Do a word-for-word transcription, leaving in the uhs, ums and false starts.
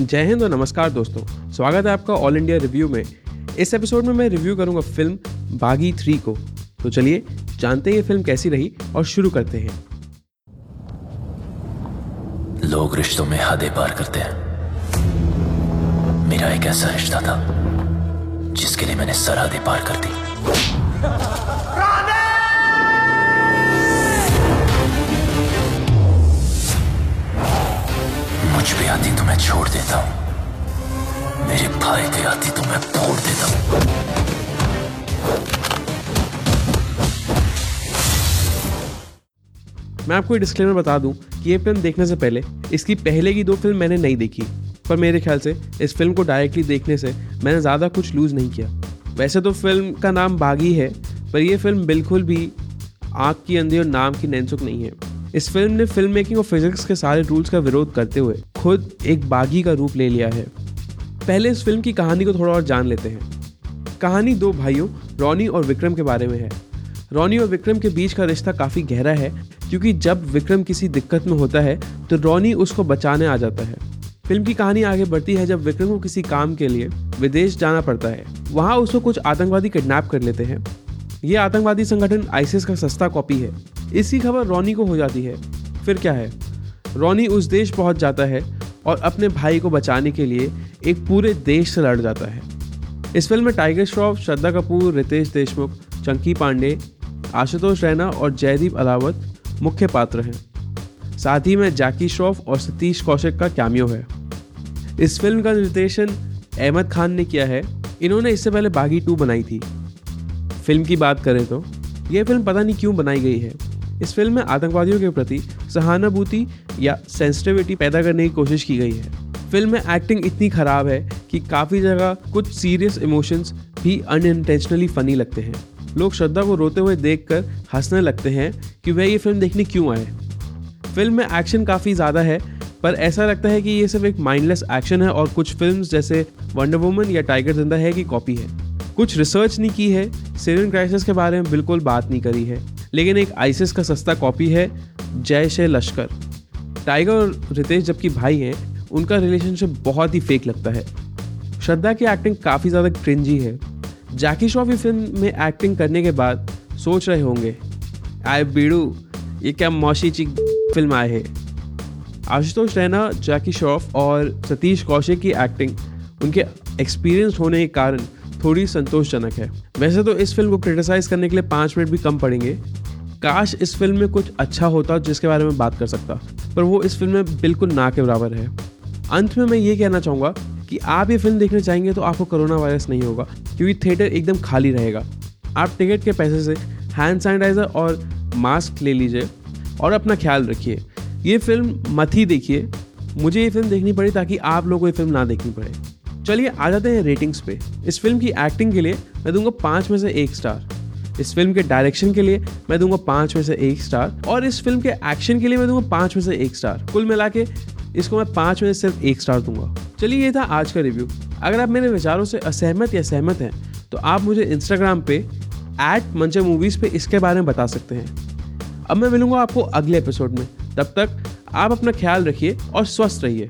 जय हिंद और नमस्कार दोस्तों, स्वागत है आपका ऑल इंडिया रिव्यू में। इस एपिसोड में मैं रिव्यू करूंगा फिल्म बागी थ्री को। तो चलिए जानते हैं ये फिल्म कैसी रही और शुरू करते हैं। लोग रिश्तों में हदें पार करते हैं। मेरा एक ऐसा रिश्ता था जिसके लिए मैंने सरहदें पार कर दी। मुझ पे आती तो मैं छोड़ देता हूं, मेरे भाई पे आती तो मैं फोड़ देता हूं। मैं आपको डिस्क्लेमर बता दूं कि ये फिल्म देखने से पहले इसकी पहले की दो फिल्म मैंने नहीं देखी, पर मेरे ख्याल से इस फिल्म को डायरेक्टली देखने से मैंने ज़्यादा कुछ लूज नहीं किया। वैसे तो फिल्म का नाम बागी है, पर यह फिल्म बिल्कुल भी आँख की अंधी और नाम की नैनसुख नहीं है। इस फिल्म ने फिल्म मेकिंग और फिजिक्स के सारे रूल्स का विरोध करते हुए खुद एक बागी का रूप ले लिया है। पहले इस फिल्म की कहानी को थोड़ा और जान लेते हैं। कहानी दो भाइयों रॉनी और विक्रम के बारे में है। रॉनी और विक्रम के बीच का रिश्ता काफ़ी गहरा है, क्योंकि जब विक्रम किसी दिक्कत में होता है तो रॉनी उसको बचाने आ जाता है। फिल्म की कहानी आगे बढ़ती है जब विक्रम को किसी काम के लिए विदेश जाना पड़ता है। वहाँ उसको कुछ आतंकवादी किडनैप कर लेते हैं। ये आतंकवादी संगठन आइसिस का सस्ता कॉपी है। इसकी खबर रॉनी को हो जाती है। फिर क्या है, रॉनी उस देश पहुंच जाता है और अपने भाई को बचाने के लिए एक पूरे देश से लड़ जाता है। इस फिल्म में टाइगर श्रॉफ, श्रद्धा कपूर, रितेश देशमुख, चंकी पांडे, आशुतोष रैना और जयदीप अहलावत मुख्य पात्र हैं। साथ ही में जैकी श्रॉफ और सतीश कौशिक का कैमियो है। इस फिल्म का निर्देशन अहमद खान ने किया है। इन्होंने इससे पहले बागी टू बनाई थी। फिल्म की बात करें तो यह फिल्म पता नहीं क्यों बनाई गई है। इस फिल्म में आतंकवादियों के प्रति सहानुभूति या सेंसिटिविटी पैदा करने की कोशिश की गई है। फिल्म में एक्टिंग इतनी खराब है कि काफ़ी जगह कुछ सीरियस इमोशंस भी अनइंटेंशनली फनी लगते हैं। लोग श्रद्धा को रोते हुए देखकर हंसने लगते हैं कि वह ये फिल्म देखने क्यों आए। फिल्म में एक्शन काफ़ी ज़्यादा है, पर ऐसा लगता है कि ये सिर्फ एक माइंडलेस एक्शन है और कुछ फिल्म जैसे वंडर वूमन या टाइगर धंधा है की कॉपी है। कुछ रिसर्च नहीं की है, सीरियन क्राइसिस के बारे में बिल्कुल बात नहीं करी है, लेकिन एक आइसिस का सस्ता कॉपी है जैश ए लश्कर। टाइगर और रितेश जबकि भाई हैं, उनका रिलेशनशिप बहुत ही फेक लगता है। श्रद्धा की एक्टिंग काफ़ी ज़्यादा क्रिंजी है। जैकी श्रॉफ की फिल्म में एक्टिंग करने के बाद सोच रहे होंगे, आए बीड़ू ये क्या मौसी ची फिल्म आए है। आशुतोष रैना, जैकी श्रॉफ और सतीश कौशिक की एक्टिंग उनके एक्सपीरियंस होने के कारण थोड़ी संतोषजनक है। वैसे तो इस फिल्म को क्रिटिसाइज करने के लिए पाँच मिनट भी कम पड़ेंगे। काश इस फिल्म में कुछ अच्छा होता जिसके बारे में बात कर सकता, पर वो इस फिल्म में बिल्कुल ना के बराबर है। अंत में मैं ये कहना चाहूँगा कि आप ये फिल्म देखने चाहेंगे तो आपको कोरोना वायरस नहीं होगा, क्योंकि थिएटर एकदम खाली रहेगा। आप टिकट के पैसे से हैंड सैनिटाइज़र और मास्क ले लीजिए और अपना ख्याल रखिए। ये फिल्म मत ही देखिए। मुझे ये फिल्म देखनी पड़ी ताकि आप लोगों को ये फिल्म ना देखनी पड़े। चलिए आ जाते हैं रेटिंग्स पे। इस फिल्म की एक्टिंग के लिए मैं दूंगा पाँच में से एक स्टार। इस फिल्म के डायरेक्शन के लिए मैं दूंगा पाँच में से एक स्टार और इस फिल्म के एक्शन के लिए मैं दूंगा पाँच में से एक स्टार। कुल मिला के इसको मैं पाँच में से सिर्फ एक स्टार दूंगा। चलिए ये था आज का रिव्यू। अगर आप मेरे विचारों से असहमत या सहमत हैं तो आप मुझे इंस्टाग्राम पे एट मंजी मूवीज पे इसके बारे में बता सकते हैं। अब मैं मिलूंगा आपको अगले एपिसोड में। तब तक आप अपना ख्याल रखिए और स्वस्थ रहिए।